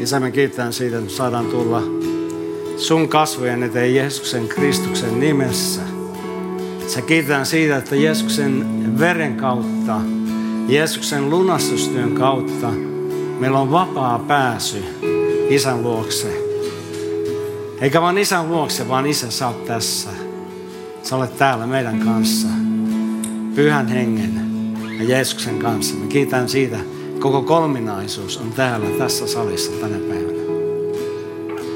Isä, me kiitetään siitä, että saadaan tulla sun kasvojen eteen Jeesuksen Kristuksen nimessä. Sä kiitetään siitä, että Jeesuksen veren kautta, Jeesuksen lunastustyön kautta meillä on vapaa pääsy Isän luokse. Eikä vaan Isän luokse, vaan Isä, sä oot tässä. Sä olet täällä meidän kanssa, Pyhän Hengen ja Jeesuksen kanssa. Me kiitetään siitä, koko kolminaisuus on täällä tässä salissa tänä päivänä.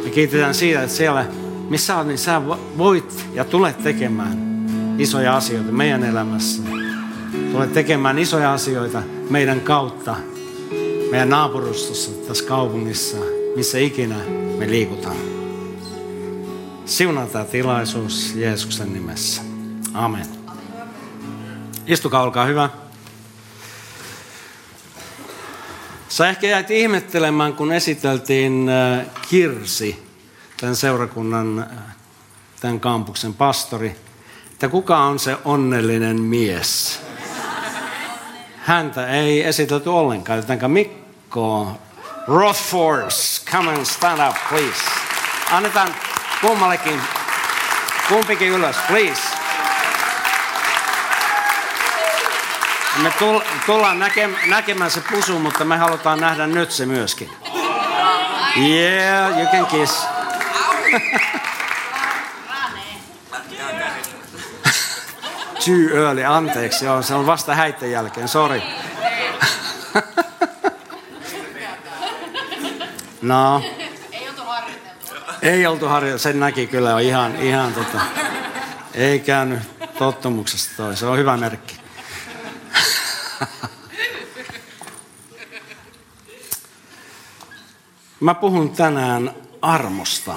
Me kiitetään siitä, että siellä missä olet, niin sä voit ja tulet tekemään isoja asioita meidän elämässä. Tulet tekemään isoja asioita meidän kautta, meidän naapurustossa, tässä kaupungissa, missä ikinä me liikutaan. Siunaa tämä tilaisuus Jeesuksen nimessä. Amen. Istukaa, olkaa hyvä. Sä ehkä jäit ihmettelemään, kun esiteltiin Kirsi, tämän seurakunnan, tämän kampuksen pastori, että kuka on se onnellinen mies. Häntä ei esitelty ollenkaan, jotenka Mikko Rothfors, come and stand up, please. Annetaan kummallekin, kumpikin ylös, please. Me tullaan näkemään se pusu, mutta me halutaan nähdä nyt se myöskin. Yeah, you can kiss. Too early, anteeksi. Joo, se on vasta häitten jälkeen, sorry. No. Ei oltu harjoiteltu, sen näki kyllä ihan Ei käynyt tottumuksesta toi, se on hyvä merkki. Mä puhun tänään armosta.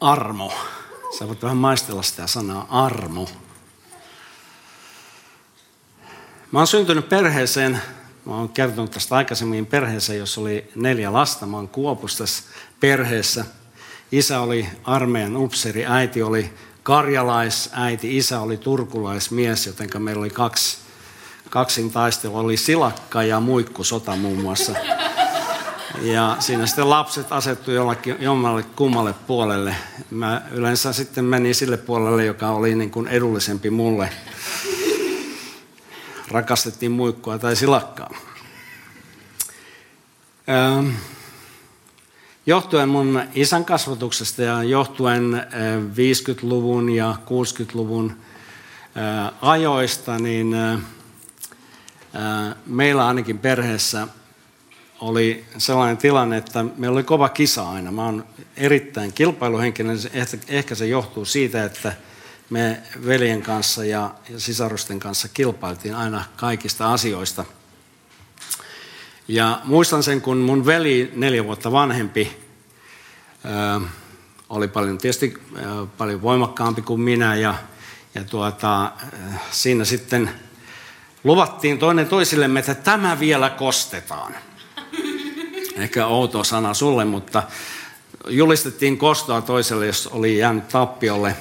Armo. Sä voit vähän maistella sitä sanaa, armo. Mä oon syntynyt perheeseen, mä oon kertonut tästä aikaisemmin, perheeseen, jossa oli 4 lasta. Mä oon Kuopussa tässä perheessä. Isä oli armeijan upseeri, äiti oli karjalaisäiti, isä oli turkulaismies, jotenka meillä oli kaksintaistelu, oli silakka ja muikkusota muun muassa. Ja siinä sitten lapset asettui jommalle kummalle puolelle. Mä yleensä sitten menin sille puolelle, joka oli niin kuin edullisempi mulle. Rakastettiin muikkua tai silakkaa. Johtuen mun isän kasvatuksesta ja johtuen 50-luvun ja 60-luvun ajoista, niin meillä ainakin perheessä oli sellainen tilanne, että meillä oli kova kisa aina. Mä oon erittäin kilpailuhenkinen. Ehkä se johtuu siitä, että me veljen kanssa ja sisarusten kanssa kilpailtiin aina kaikista asioista. Ja muistan sen, kun mun veli, 4 vuotta vanhempi, oli paljon, tietysti paljon voimakkaampi kuin minä. Ja siinä sitten luvattiin toinen toisillemme, että tämä vielä kostetaan. Ehkä outo sana sulle, mutta julistettiin kostoa toiselle, jos oli jäänyt tappiolle.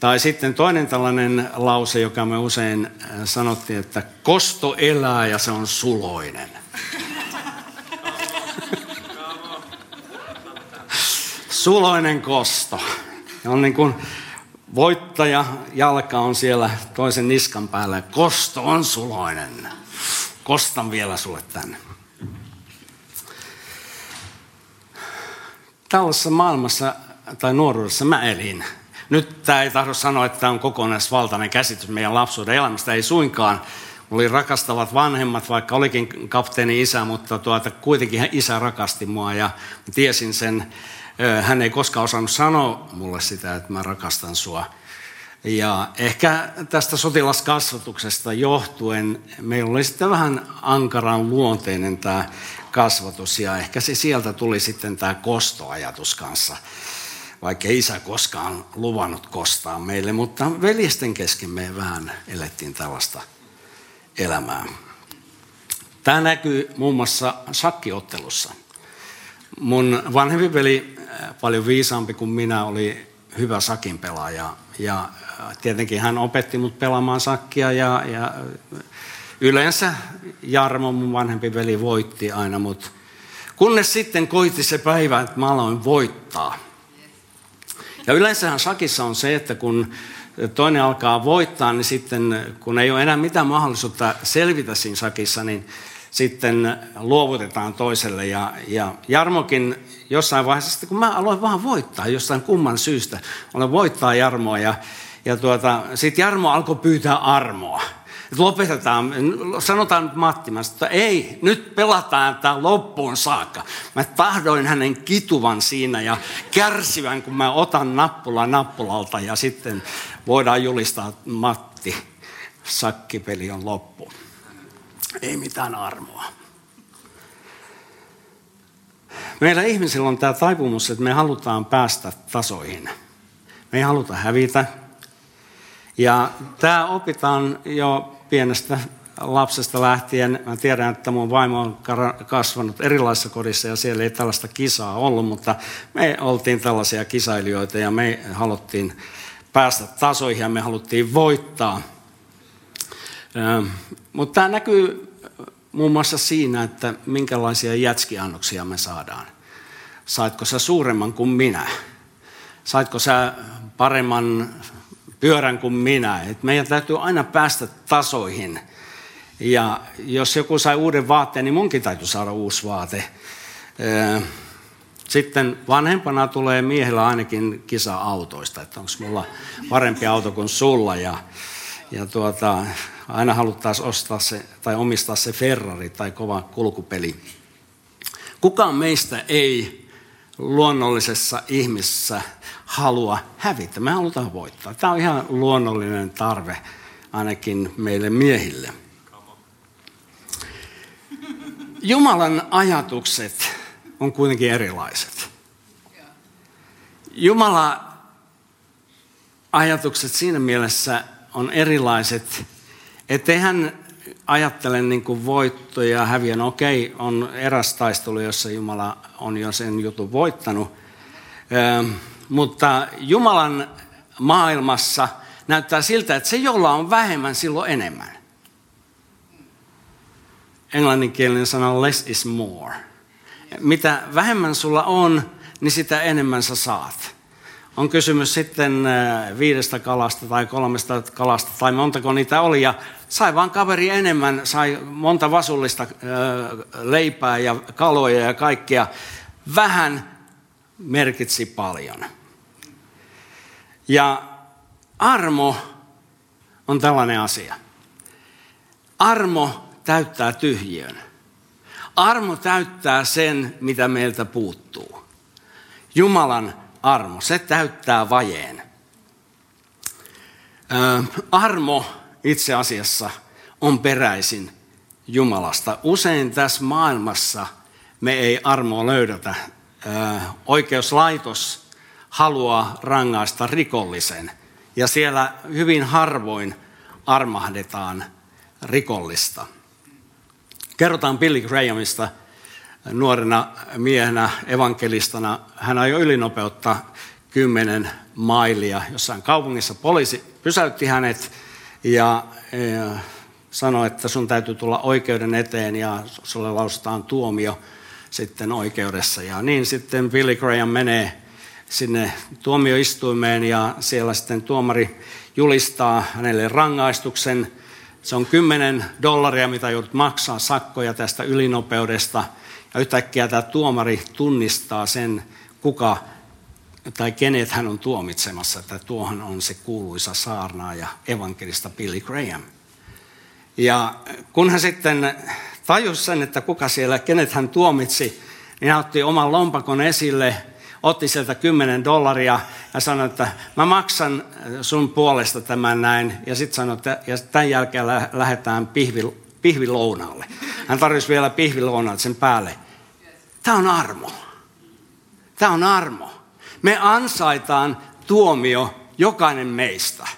Tai sitten toinen tällainen lause, joka me usein sanottiin, että kosto elää ja se on suloinen. Suloinen kosto. On niin kuin voittaja, jalka on siellä toisen niskan päällä. Kosto on suloinen. Kostan vielä sulle tänne. Tällaisessa maailmassa tai nuoruudessa mä elin. Nyt tämä ei tahdo sanoa, että tämä on kokonaisvaltainen käsitys meidän lapsuuden elämästä. Ei suinkaan. Oli rakastavat vanhemmat, vaikka olikin kapteeni isä, mutta kuitenkin isä rakasti mua ja tiesin sen. Hän ei koskaan osannut sanoa mulle sitä, että mä rakastan sua. Ja ehkä tästä sotilaskasvatuksesta johtuen meillä oli sitten vähän ankaran luonteinen tämä kasvatus ja ehkä se sieltä tuli sitten tämä kostoajatus kanssa, vaikka ei isä koskaan luvannut kostaa meille, mutta veljesten kesken me vähän elettiin tällaista elämää. Tämä näkyy muun muassa shakkiottelussa. Mun vanhempi veli, paljon viisaampi kuin minä, oli hyvä shakin pelaaja. Ja tietenkin hän opetti mut pelaamaan shakkia ja yleensä Jarmo, mun vanhempi veli, voitti aina mut. Kunnes sitten koitti se päivä, että mä aloin voittaa. Ja yleensähän shakissa on se, että kun toinen alkaa voittaa, niin sitten kun ei ole enää mitään mahdollisuutta selvitä siinä shakissa, niin sitten luovutetaan toiselle. Ja Jarmokin jossain vaiheessa, kun mä aloin vaan voittaa jostain kumman syystä, aloin voittaa Jarmoa ja sitten Jarmo alkoi pyytää armoa. Et lopetetaan, sanotaan nyt Matti, mä sanoin, että ei, nyt pelataan tämä loppuun saakka. Mä tahdoin hänen kituvan siinä ja kärsivän, kun mä otan nappula nappulalta ja sitten voidaan julistaa, Matti, sakkipeli on loppu. Ei mitään armoa. Meillä ihmisillä on tämä taipumus, että me halutaan päästä tasoihin. Me ei haluta hävitä. Ja tämä opitaan jo pienestä lapsesta lähtien. Mä tiedän, että mun vaimo on kasvanut erilaisissa kodissa ja siellä ei tällaista kisaa ollut, mutta me oltiin tällaisia kisailijoita ja me haluttiin päästä tasoihin ja me haluttiin voittaa. Mutta tämä näkyy muun muassa siinä, että minkälaisia jätskiannoksia me saadaan. Saitko sä suuremman kuin minä? Saitko sä paremman pyörän kuin minä? Et meidän täytyy aina päästä tasoihin. Ja jos joku sai uuden vaatteen, niin munkin täytyy saada uusi vaate. Sitten vanhempana tulee miehellä ainakin kisa autoista, että onko mulla parempi auto kuin sulla. Ja aina haluttaisiin ostaa se tai omistaa se Ferrari tai kova kulkupeli. Kukaan meistä ei luonnollisessa ihmisessä halua hävitä. Me halutaan voittaa. Tämä on ihan luonnollinen tarve ainakin meille miehille. Jumalan ajatukset on kuitenkin erilaiset. Jumalan ajatukset siinä mielessä on erilaiset, ettei hän ajattele niin kuin voittoja ja häviä. No okei, on eräs taistelu, jossa Jumala on jo sen jutun voittanut. Mutta Jumalan maailmassa näyttää siltä, että se jolla on vähemmän, silloin enemmän. Englanninkielinen sana less is more. Mitä vähemmän sulla on, niin sitä enemmän sä saat. On kysymys sitten 5 kalasta tai 3 kalasta tai montako niitä oli ja sai vaan kaveri enemmän, sai monta vasullista leipää ja kaloja ja kaikkea. Vähän merkitsi paljon. Ja armo on tällainen asia. Armo täyttää tyhjiön. Armo täyttää sen, mitä meiltä puuttuu. Jumalan armo, se täyttää vajeen. Armo itse asiassa on peräisin Jumalasta. Usein tässä maailmassa me ei armoa löydetä. Oikeuslaitos haluaa rangaista rikollisen ja siellä hyvin harvoin armahdetaan rikollista. Kerrotaan Billy Grahamista. Nuorena miehenä, evankelistana, hän ajoi ylinopeutta 10 mailia jossain kaupungissa. Poliisi pysäytti hänet ja sanoi, että sun täytyy tulla oikeuden eteen ja sulle lausutaan tuomio sitten oikeudessa. Ja niin sitten Billy Graham menee sinne tuomioistuimeen ja siellä sitten tuomari julistaa hänelle rangaistuksen. Se on $10, mitä joudut maksaa sakkoja tästä ylinopeudesta. Ja yhtäkkiä tämä tuomari tunnistaa sen, kuka tai kenet hän on tuomitsemassa, että tuohan on se kuuluisa saarnaaja evankelista Billy Graham. Ja kun hän sitten tajusi sen, että kuka siellä, kenet hän tuomitsi, niin hän otti oman lompakon esille, otti sieltä $10 ja sanoi, että mä maksan sun puolesta tämän näin. Ja sitten sanoi, että ja tämän jälkeen lähdetään pihvilounaalle. Hän tarjosi vielä pihvilounaat sen päälle. Tämä on armo. Tämä on armo. Me ansaitaan tuomio jokainen meistä.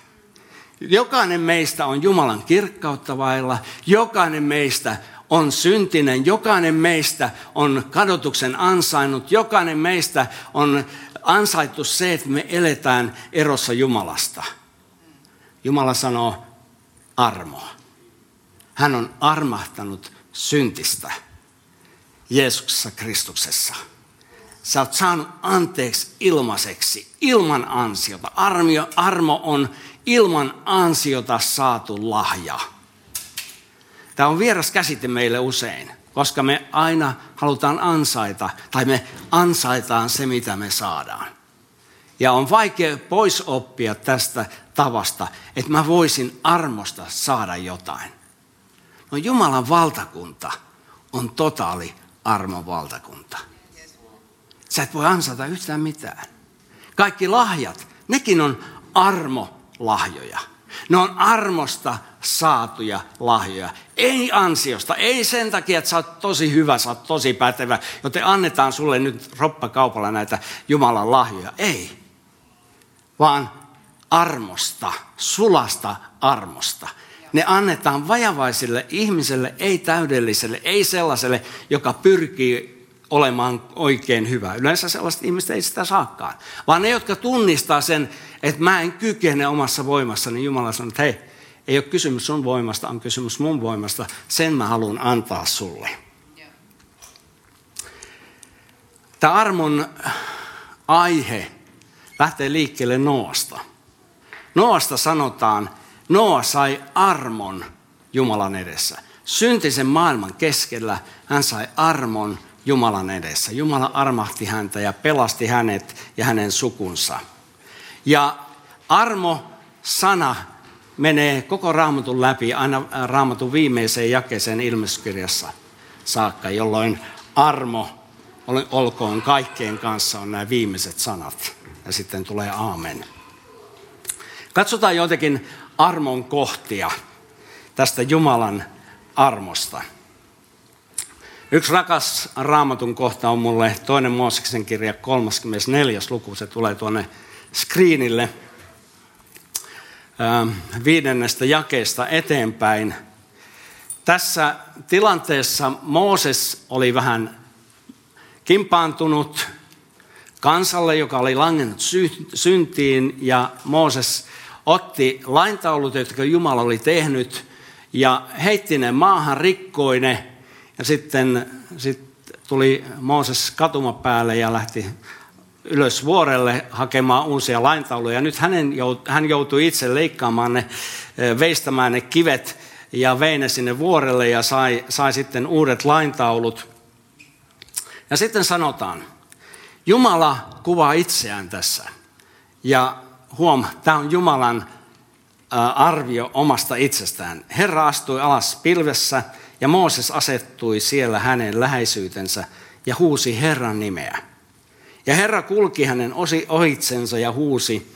Jokainen meistä on Jumalan kirkkautta vailla. Jokainen meistä on syntinen. Jokainen meistä on kadotuksen ansainnut. Jokainen meistä on ansaittu se, että me eletään erossa Jumalasta. Jumala sanoo armoa. Hän on armahtanut syntistä Jeesuksessa Kristuksessa. Sä oot saanut anteeksi ilmaiseksi, ilman ansiota. Armo on ilman ansiota saatu lahja. Tämä on vieras käsite meille usein, koska me aina halutaan ansaita, tai me ansaitaan se, mitä me saadaan. Ja on vaikea pois oppia tästä tavasta, että mä voisin armosta saada jotain. No Jumalan valtakunta on totaali armon valtakunta. Sä et voi ansaita yhtään mitään. Kaikki lahjat, nekin on armolahjoja. Ne on armosta saatuja lahjoja. Ei ansiosta, ei sen takia, että sä oot tosi hyvä, sä oot tosi pätevä, joten annetaan sulle nyt roppakaupalla näitä Jumalan lahjoja. Ei, vaan armosta, sulasta armosta. Ne annetaan vajavaisille ihmiselle, ei täydelliselle, ei sellaiselle, joka pyrkii olemaan oikein hyvä. Yleensä sellaiset ihmiset ei sitä saakaan. Vaan ne, jotka tunnistaa sen, että mä en kykene omassa voimassani, niin Jumala sanoo, että hei, ei ole kysymys sun voimasta, on kysymys mun voimasta. Sen mä haluan antaa sulle. Tämä armon aihe lähtee liikkeelle Nooasta. Nooasta sanotaan, Nooa sai armon Jumalan edessä. Syntisen maailman keskellä hän sai armon Jumalan edessä. Jumala armahti häntä ja pelasti hänet ja hänen sukunsa. Ja armo-sana menee koko Raamatun läpi, aina Raamatun viimeiseen jakeeseen Ilmestyskirjassa saakka, jolloin armo olkoon kaikkien kanssa on nämä viimeiset sanat. Ja sitten tulee aamen. Katsotaan joitakin armon kohtia tästä Jumalan armosta. Yksi rakas Raamatun kohta on mulle 2. Mooseksen kirja 34. luku. Se tulee tuonne screenille 5. jakeesta eteenpäin. Tässä tilanteessa Mooses oli vähän kimpaantunut kansalle, joka oli langennut syntiin. Ja Mooses otti laintaulut, jotka Jumala oli tehnyt, ja heitti ne maahan, rikkoi ne. Ja sitten tuli Mooses katumapäälle ja lähti ylös vuorelle hakemaan uusia laintauluja. Nyt hän joutui itse leikkaamaan ne, veistämään ne kivet ja vei ne sinne vuorelle ja sai sitten uudet laintaulut. Ja sitten sanotaan, Jumala kuvaa itseään tässä. Ja huom, tämä on Jumalan arvio omasta itsestään. Herra astui alas pilvessä. Ja Mooses asettui siellä hänen läheisyytensä ja huusi Herran nimeä. Ja Herra kulki hänen ohitsensa ja huusi,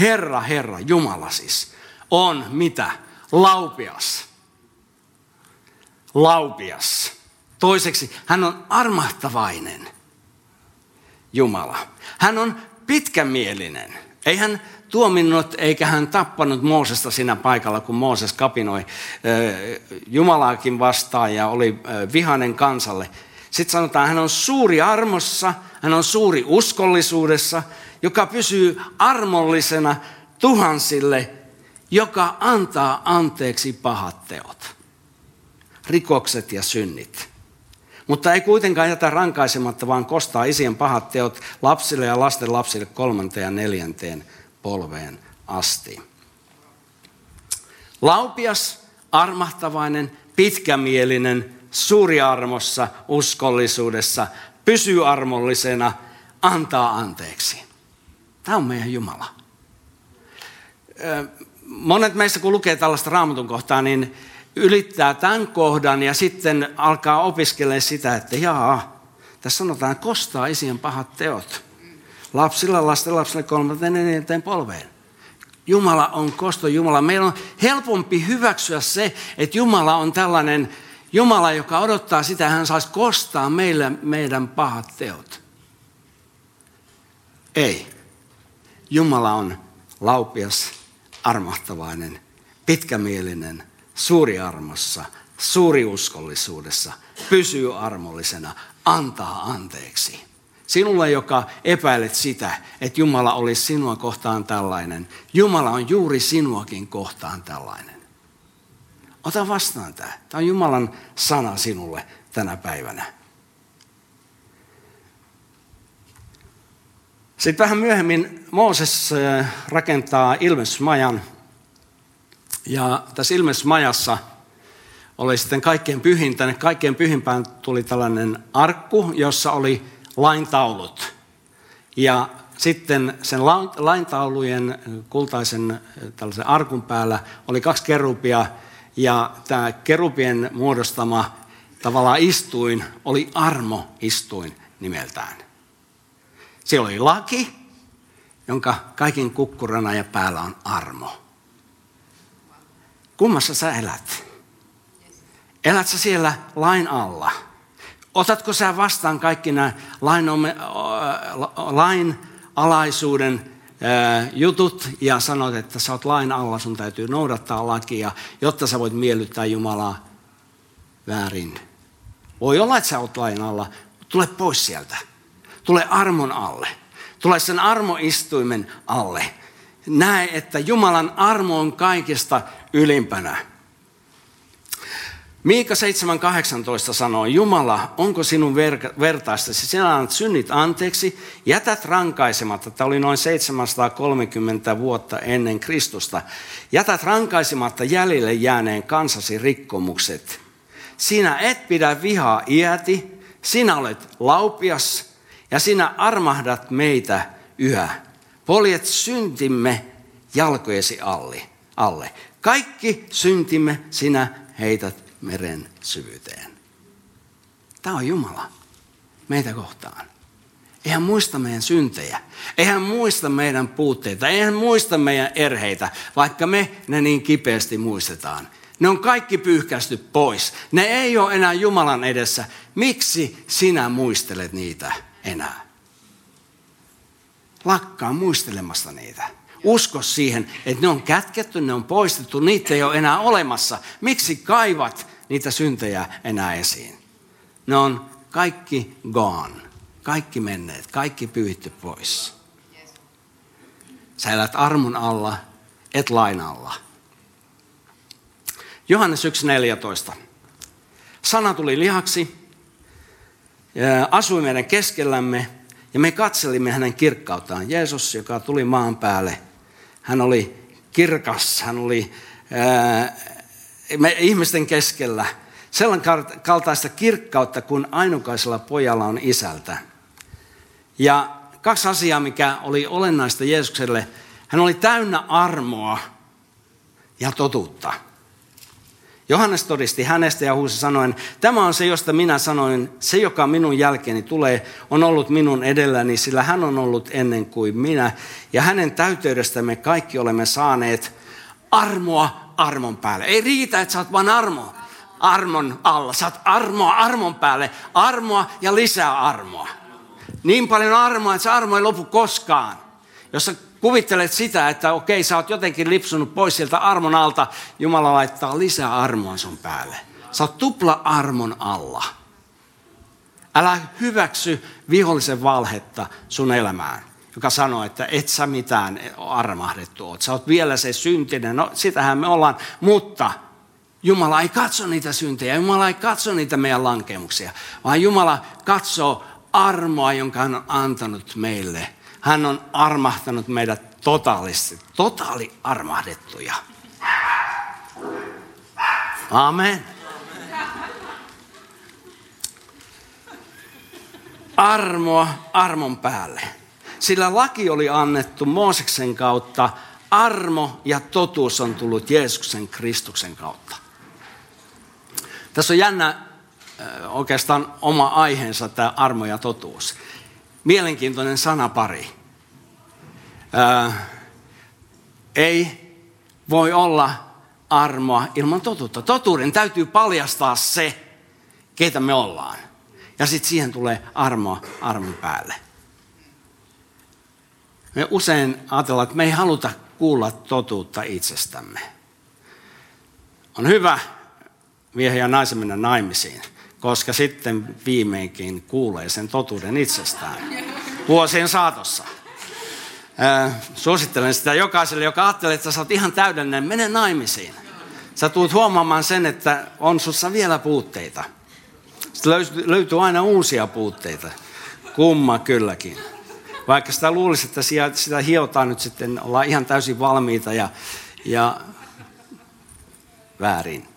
Herra, Herra, Jumala siis, on mitä? Laupias. Laupias. Toiseksi, hän on armahtavainen Jumala. Hän on pitkämielinen. Ei hän tuominnut eikä hän tappanut Moosesta siinä paikalla, kun Mooses kapinoi Jumalaakin vastaan ja oli vihainen kansalle. Sitten sanotaan, hän on suuri armossa, hän on suuri uskollisuudessa, joka pysyy armollisena tuhansille, joka antaa anteeksi pahat teot, rikokset ja synnit. Mutta ei kuitenkaan jätä rankaisematta, vaan kostaa isien pahat teot lapsille ja lasten lapsille 3. ja 4. polveen asti. Laupias, armahtavainen, pitkämielinen, suuri armossa, uskollisuudessa, pysyy armollisena, antaa anteeksi. Tämä on meidän Jumala. Monet meistä, kun lukee tällaista Raamatun kohtaa, niin ylittää tämän kohdan ja sitten alkaa opiskelemaan sitä, että jaa, tässä sanotaan, kostaa isien pahat teot. lapsilla, lastenlapsilla, kolmanteen ja neljänteen polveen. Jumala on kosto Jumala. Meillä on helpompi hyväksyä se, että Jumala on tällainen Jumala, joka odottaa sitä, hän saisi kostaa meille meidän pahat teot. Ei. Jumala on laupias, armahtavainen, pitkämielinen, suuri armossa, suuri uskollisuudessa, pysyy armollisena, antaa anteeksi. Sinulle, joka epäilet sitä, että Jumala olisi sinua kohtaan tällainen, Jumala on juuri sinuakin kohtaan tällainen. Ota vastaan tämä. Tämä on Jumalan sana sinulle tänä päivänä. Sitten vähän myöhemmin Mooses rakentaa ilmestysmajan. Ja tässä ilmestysmajassa oli sitten kaikkein pyhin. Tänne kaikkein pyhimpään tuli tällainen arkku, jossa oli laintaulut. Ja sitten sen laintaulujen kultaisen tällaisen arkun päällä oli 2 kerubia. Ja tämä kerubien muodostama tavallaan istuin oli armoistuin nimeltään. Siellä oli laki, jonka kaikin kukkurana ja päällä on armo. Kummassa sä elät? Elät sä siellä lain alla? Otatko sä vastaan kaikki nämä lainalaisuuden jutut ja sanot, että sä oot lain alla, sun täytyy noudattaa lakia, jotta sä voit miellyttää Jumalaa? Väärin. Voi olla, että sä oot lain alla, mutta tule pois sieltä. Tule armon alle. Tule sen armoistuimen alle. Näe, että Jumalan armo on kaikista ylimpänä. Miikka 7.18 sanoo, Jumala, onko sinun vertaistasi? Sinä annat synnit anteeksi, jätät rankaisematta. Tämä oli noin 730 vuotta ennen Kristusta. Jätät rankaisematta jäljelle jääneen kansasi rikkomukset. Sinä et pidä vihaa iäti, sinä olet laupias ja sinä armahdat meitä yhä. Poljet syntimme jalkojesi alle. Kaikki syntimme sinä heität meren syvyyteen. Tämä on Jumala meitä kohtaan. Ei hän muista meidän syntejä. Ei hän muista meidän puutteita. Ei hän muista meidän erheitä, vaikka me ne niin kipeästi muistetaan. Ne on kaikki pyyhkästy pois. Ne ei ole enää Jumalan edessä. Miksi sinä muistelet niitä enää? Lakkaa muistelemasta niitä. Usko siihen, että ne on kätketty, ne on poistettu, niitä ei ole enää olemassa. Miksi kaivat niitä syntejä enää esiin? Ne on kaikki gone, kaikki menneet, kaikki pyyhitty pois. Sä elät armon alla, et lain alla. Johannes 1.14. Sana tuli lihaksi, asui meidän keskellämme. Ja me katselimme hänen kirkkauttaan. Jeesus, joka tuli maan päälle, hän oli kirkas, hän oli ihmisten keskellä. Sellan kaltaista kirkkautta, kuin ainokaisella pojalla on isältä. Ja 2 asiaa, mikä oli olennaista Jeesukselle. Hän oli täynnä armoa ja totuutta. Johannes todisti hänestä ja huusi sanoen, tämä on se, josta minä sanoin, se joka minun jälkeeni tulee, on ollut minun edelläni, sillä hän on ollut ennen kuin minä. Ja hänen täyteydestämme kaikki olemme saaneet armoa armon päälle. Ei riitä, että sä oot vaan armon alla. Sä oot armoa armon päälle, armoa ja lisää armoa. Niin paljon armoa, että se armo ei lopu koskaan. Jos sä kuvittelet sitä, että okei, sä oot jotenkin lipsunut pois sieltä armon alta. Jumala laittaa lisää armoa sun päälle. Sä oot tupla armon alla. Älä hyväksy vihollisen valhetta sun elämään, joka sanoo, että et sä mitään armahdettu oot. Sä oot vielä se syntinen. No, sitähän me ollaan. Mutta Jumala ei katso niitä syntejä. Jumala ei katso niitä meidän lankemuksia. Vaan Jumala katsoo armoa, jonka hän on antanut meille. Hän on armahtanut meidät totaalisesti, armahdettuja. Amen. Armoa armon päälle. Sillä laki oli annettu Mooseksen kautta, armo ja totuus on tullut Jeesuksen Kristuksen kautta. Tässä on jännä oikeastaan oma aiheensa tämä armo ja totuus. Mielenkiintoinen sanapari. Ei voi olla armoa ilman totuutta. Totuuden täytyy paljastaa se, keitä me ollaan. Ja sitten siihen tulee armoa armon päälle. Me usein ajatellaan, että me ei haluta kuulla totuutta itsestämme. On hyvä miehen ja naisen mennä naimisiin, koska sitten viimeinkin kuulee sen totuuden itsestään vuosien saatossa. Suosittelen sitä jokaiselle, joka ajattelee, että sä oot ihan täydellinen, mene naimisiin. Sä tulet huomaamaan sen, että on sussa vielä puutteita. Sitten löytyy aina uusia puutteita. Kumma kylläkin. Vaikka sitä luulisi, että sitä hiotaan nyt sitten, ollaan ihan täysin valmiita ja väärin.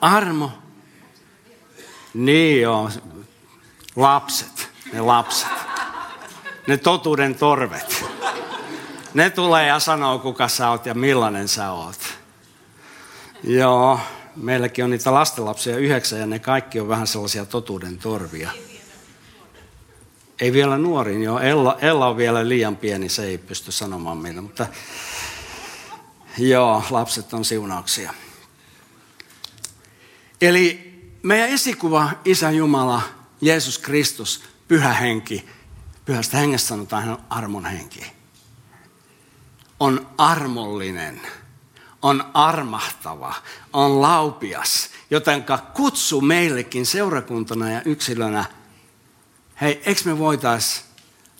Armo. Niin joo. Lapset. Ne totuuden torvet. Ne tulee ja sanoo, kuka sä oot ja millainen sä oot. Joo, meilläkin on niitä lastenlapsia 9 ja ne kaikki on vähän sellaisia totuuden torvia. Ei vielä nuorin, joo. Ella on vielä liian pieni, se ei pysty sanomaan meille, mutta joo, lapset on siunauksia. Eli meidän esikuva, Isä Jumala, Jeesus Kristus, Pyhä Henki, Pyhästä Hengestä sanotaan, hän on armon henki. On armollinen, on armahtava, on laupias, jotenka kutsu meillekin seurakuntana ja yksilönä, hei, eikö me voitaisiin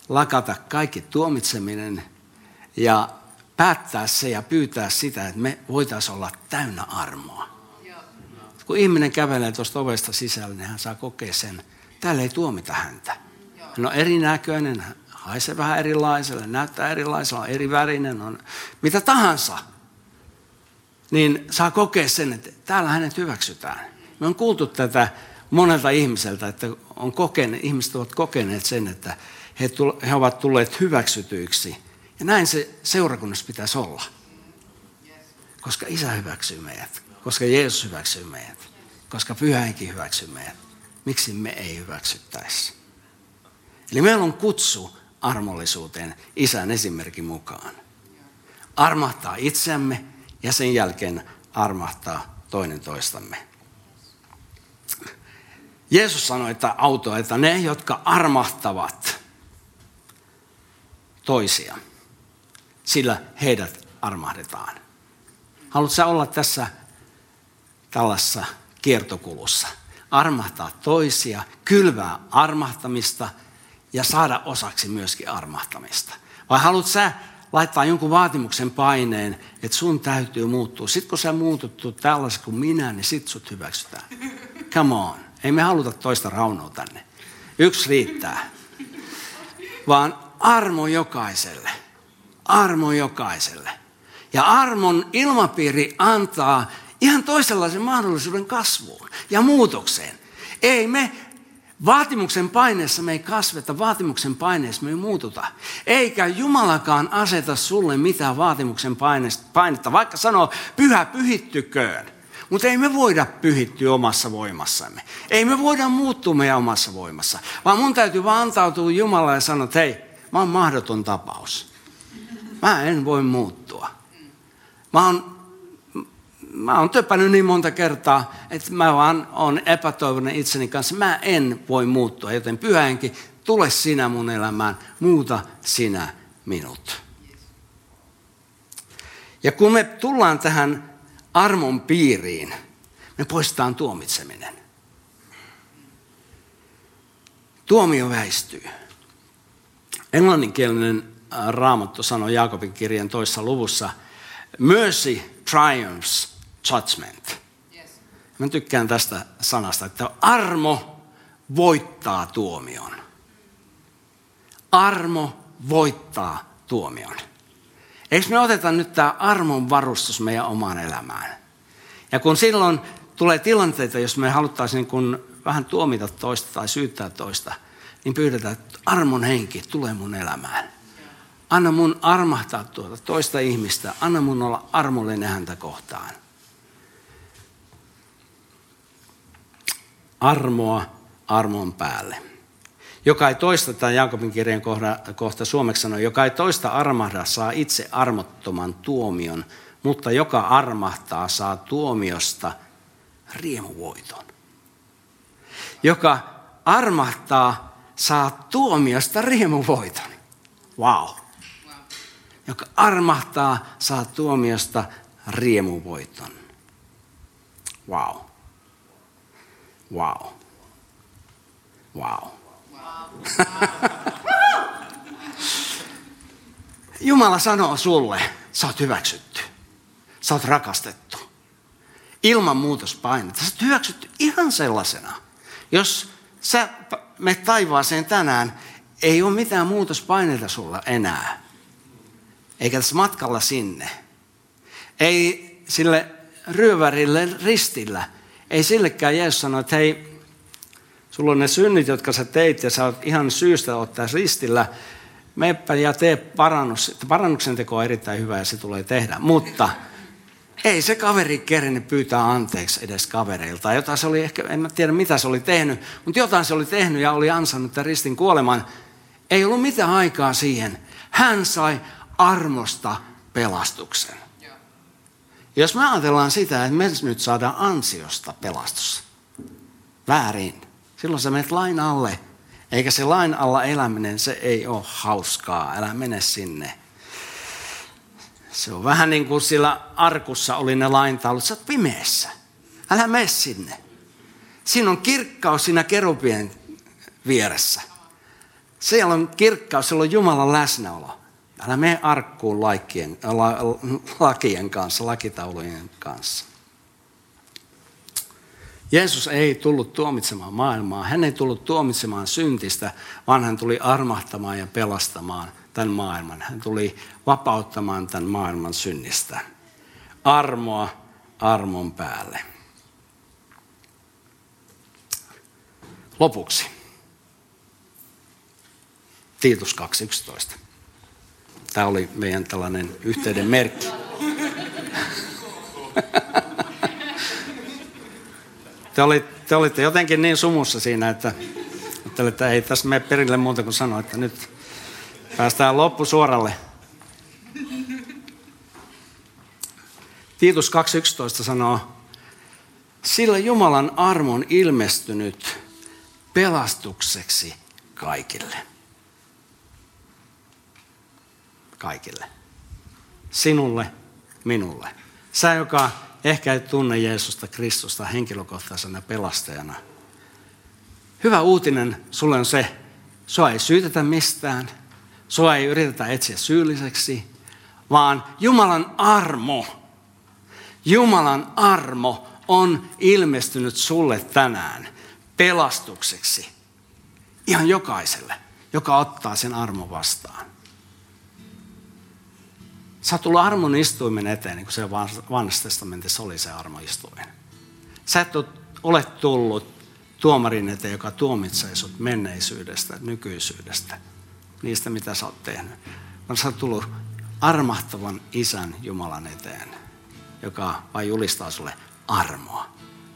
lakata kaikki tuomitseminen ja päättää se ja pyytää sitä, että me voitaisiin olla täynnä armoa. Kun ihminen kävelee tuosta ovesta sisällä, niin hän saa kokea sen. Täällä ei tuomita häntä. Hän on erinäköinen, hän haisee vähän erilaiselle, näyttää erilaiselta, on eri värinen, on mitä tahansa. Niin saa kokea sen, että täällä hänet hyväksytään. Me on kuultu tätä monelta ihmiseltä, että ihmiset ovat kokeneet sen, että he ovat tulleet hyväksytyiksi. Ja näin se seurakunnassa pitäisi olla. Koska Isä hyväksyy meidät. Koska Jeesus hyväksyy meidät. Koska Pyhä Henki hyväksyy meidät. Miksi me ei hyväksyttäisi? Eli meillä on kutsu armollisuuteen Isän esimerkin mukaan. Armahtaa itsemme ja sen jälkeen armahtaa toinen toistamme. Jeesus sanoi, että ne, jotka armahtavat toisia, sillä heidät armahdetaan. Haluatko sä olla tässä tällaisessa kiertokulussa? Armahtaa toisia, kylvää armahtamista ja saada osaksi myöskin armahtamista. Vai haluat sä laittaa jonkun vaatimuksen paineen, että sun täytyy muuttua. Sitten kun sä muutut tällaisen kuin minä, niin sit sut hyväksytään. Come on. Ei me haluta toista raunoa tänne. Yksi riittää. Vaan armo jokaiselle. Armo jokaiselle. Ja armon ilmapiiri antaa ihan toisenlaisen mahdollisuuden kasvuun ja muutokseen. Ei me vaatimuksen paineessa me ei kasveta, vaatimuksen paineessa me ei muututa. Eikä Jumalakaan aseta sulle mitään vaatimuksen painetta, vaikka sanoo pyhä pyhittyköön. Mutta ei me voida pyhittyä omassa voimassamme. Ei me voida muuttua meidän omassa voimassa. Vaan mun täytyy vaan antautua Jumalalle ja sanoa, että hei, mä oon mahdoton tapaus. Mä en voi muuttua. Mä oon töpännyt niin monta kertaa, että mä vaan oon epätoivoinen itseni kanssa. Mä en voi muuttua, joten Pyhä Henki, tule sinä mun elämään, muuta sinä minut. Ja kun me tullaan tähän armon piiriin, me poistetaan tuomitseminen. Tuomio väistyy. Englanninkielinen Raamattu sanoo Jaakobin kirjan toisessa luvussa, mercy triumphs judgment. Yes. Mä tykkään tästä sanasta, että armo voittaa tuomion. Armo voittaa tuomion. Eikö me oteta nyt tämä armon varustus meidän omaan elämään? Ja kun silloin tulee tilanteita, jos me haluttaisiin kun vähän tuomita toista tai syyttää toista, niin pyydetään, että armon henki tulee mun elämään. Anna mun armahtaa tuota toista ihmistä. Anna mun olla armollinen häntä kohtaan. Armoa armon päälle. Joka ei toista, tai Jaakobin kirjan kohta suomeksi sanoi, joka ei toista armahda, saa itse armottoman tuomion, mutta joka armahtaa, saa tuomiosta riemuvoiton. Joka armahtaa, saa tuomiosta riemuvoiton. Vau. Wow. Joka armahtaa, saa tuomiosta riemuvoiton. Vau. Wow. Vau. Wow. Vau. Wow. Jumala sanoo sulle, sä oot hyväksytty, sä oot rakastettu, ilman muutospainetta. Sä oot hyväksytty ihan sellaisena. Jos sä menet taivaaseen tänään, ei ole mitään muutospaineita sulla enää. Eikä tässä matkalla sinne. Ei sille ryövärille ristillä. Ei sillekään Jeesus sano, että hei, sulla on ne synnit, jotka sä teit, ja sä oot ihan syystä ottaa ristillä. Meppä ja tee parannus. Parannuksen teko on erittäin hyvä ja se tulee tehdä. Mutta ei se kaveri kerennyt pyytää anteeksi edes kavereilta. Jotain se oli ehkä, en mä tiedä mitä se oli tehnyt, mutta jotain se oli tehnyt ja oli ansainnut tämän ristin kuoleman. Ei ollut mitään aikaa siihen. Hän sai armosta pelastuksen. Jos me ajatellaan sitä, että me nyt saadaan ansiosta pelastus. Väärin. Silloin sä menet lain alle, eikä se lain alla eläminen, se ei ole hauskaa, älä mene sinne. Se on vähän niin kuin sillä arkussa oli ne laintaulut, sä oot pimeässä, älä mene sinne. Siinä on kirkkaus siinä kerubien vieressä. Siellä on kirkkaus, siellä on Jumalan läsnäolo. Älä mene arkkuun lakien kanssa, lakitaulujen kanssa. Jeesus ei tullut tuomitsemaan maailmaa, hän ei tullut tuomitsemaan syntistä, vaan hän tuli armahtamaan ja pelastamaan tämän maailman. Hän tuli vapauttamaan tämän maailman synnistä. Armoa armon päälle. Lopuksi. Tiitus 2.11. Tämä oli meidän tällainen yhteyden merkki. Te olitte jotenkin niin sumussa siinä, että ei tässä mene perille muuta kuin sanoa, että nyt päästään loppusuoralle. Tiitus 2.11 sanoo, sillä Jumalan armo on ilmestynyt pelastukseksi kaikille. Kaikille. Sinulle, minulle. Sä, joka ehkä et tunne Jeesusta Kristusta henkilökohtaisena pelastajana. Hyvä uutinen sulle on se, sua ei syytetä mistään, sua ei yritetä etsiä syylliseksi, vaan Jumalan armo on ilmestynyt sulle tänään pelastukseksi. Ihan jokaiselle, joka ottaa sen armon vastaan. Sä oot tullut armon istuimen eteen, niin kuin se Vanhassa testamentissa oli se armon istuin. Sä et ole tullut tuomarin eteen, joka tuomitsee sut menneisyydestä, nykyisyydestä, niistä mitä sä oot tehnyt. Vaan sä oot tullut armahtavan Isän Jumalan eteen, joka vain julistaa sulle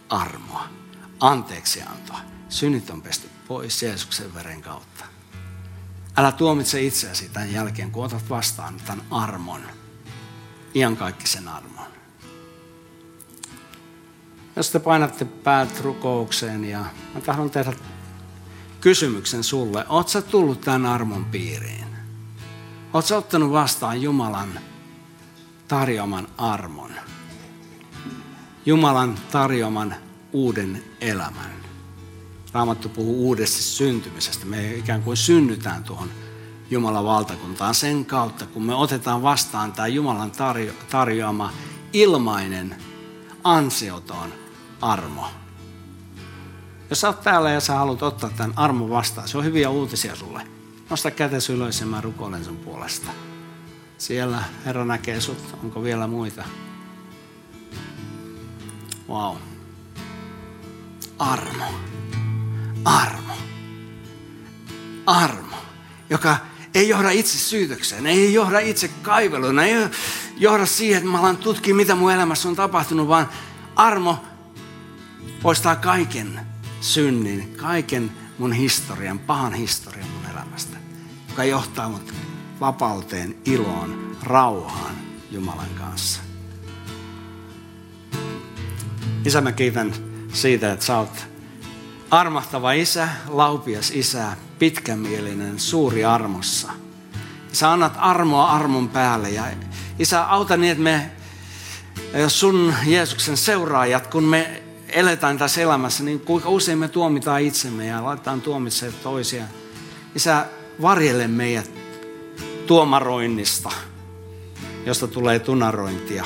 armoa, anteeksiantoa. Synnit on pesty pois Jeesuksen veren kautta. Älä tuomitse itseäsi tämän jälkeen, kun otat vastaan tämän armon, iankaikkisen armon. Jos te painatte päät rukoukseen ja mä tahdon tehdä kysymyksen sulle. Oot sä tullut tämän armon piiriin? Oot sä ottanut vastaan Jumalan tarjoaman armon? Jumalan tarjoaman uuden elämän? Raamattu puhuu uudesta syntymisestä. Me ikään kuin synnytään tuohon Jumalan valtakuntaan sen kautta, kun me otetaan vastaan tämä Jumalan tarjoama ilmainen, ansioton armo. Jos sä oot täällä ja sä haluat ottaa tämän armon vastaan, se on hyviä uutisia sulle. Nosta kätesi ylös ja mä rukoilen sun puolesta. Siellä Herra näkee sut. Onko vielä muita? Vau. Wow. Armo, joka ei johda itse syytökseen, ei johda itse kaiveluun, ei johda siihen, että mä alan tutkia, mitä mun elämässä on tapahtunut, vaan armo poistaa kaiken synnin, kaiken mun historian, pahan historian mun elämästä, joka johtaa mut vapauteen, iloon, rauhaan Jumalan kanssa. Isä, mä kiitän siitä, että sä oot armahtava isä, laupias isä, pitkämielinen, suuri armossa. Sä annat armoa armon päälle ja isä, auta niin, että me sun Jeesuksen seuraajat, kun me eletään tässä elämässä, niin kuinka usein me tuomitaan itsemme ja laitetaan tuomitsemaan toisia. Isä, varjele meidät tuomaroinnista, josta tulee tunarointia.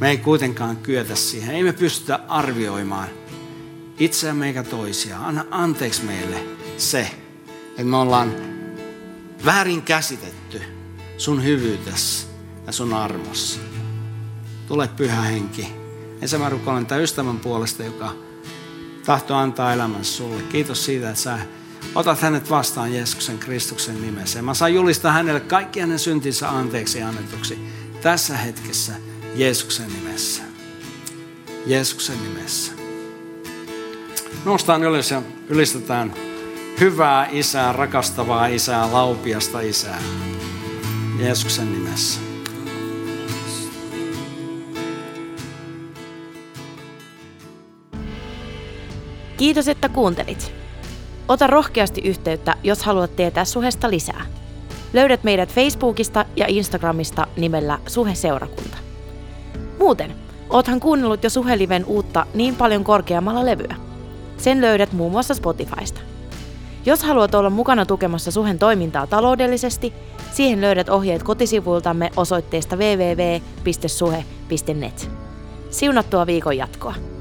Me ei kuitenkaan kyetä siihen. Ei me pystytä arvioimaan itseämme eikä toisiaan. Anna anteeksi meille se, että me ollaan väärin käsitetty sun hyvyytesi ja sun armossa. Tule Pyhä Henki. Isä, mä rukoilen tämän ystävän puolesta, joka tahtoo antaa elämänsä sulle. Kiitos siitä, että sä otat hänet vastaan Jeesuksen Kristuksen nimessä. Mä saan julistaa hänelle kaikki hänen syntinsä anteeksi annetuksi tässä hetkessä Jeesuksen nimessä. Jeesuksen nimessä. Noustaan ylös ja ylistetään hyvää isää, rakastavaa isää, laupiasta isää Jeesuksen nimessä. Kiitos, että kuuntelit. Ota rohkeasti yhteyttä, jos haluat tietää Suhesta lisää. Löydät meidät Facebookista ja Instagramista nimellä Suhe-seurakunta. Muuten, oothan kuunnellut jo Suhe-liven uutta Niin paljon korkeammalla levyä. Sen löydät muun muassa Spotifysta. Jos haluat olla mukana tukemassa Suhen toimintaa taloudellisesti, siihen löydät ohjeet kotisivuiltamme osoitteesta www.suhe.net. Siunattua viikon jatkoa!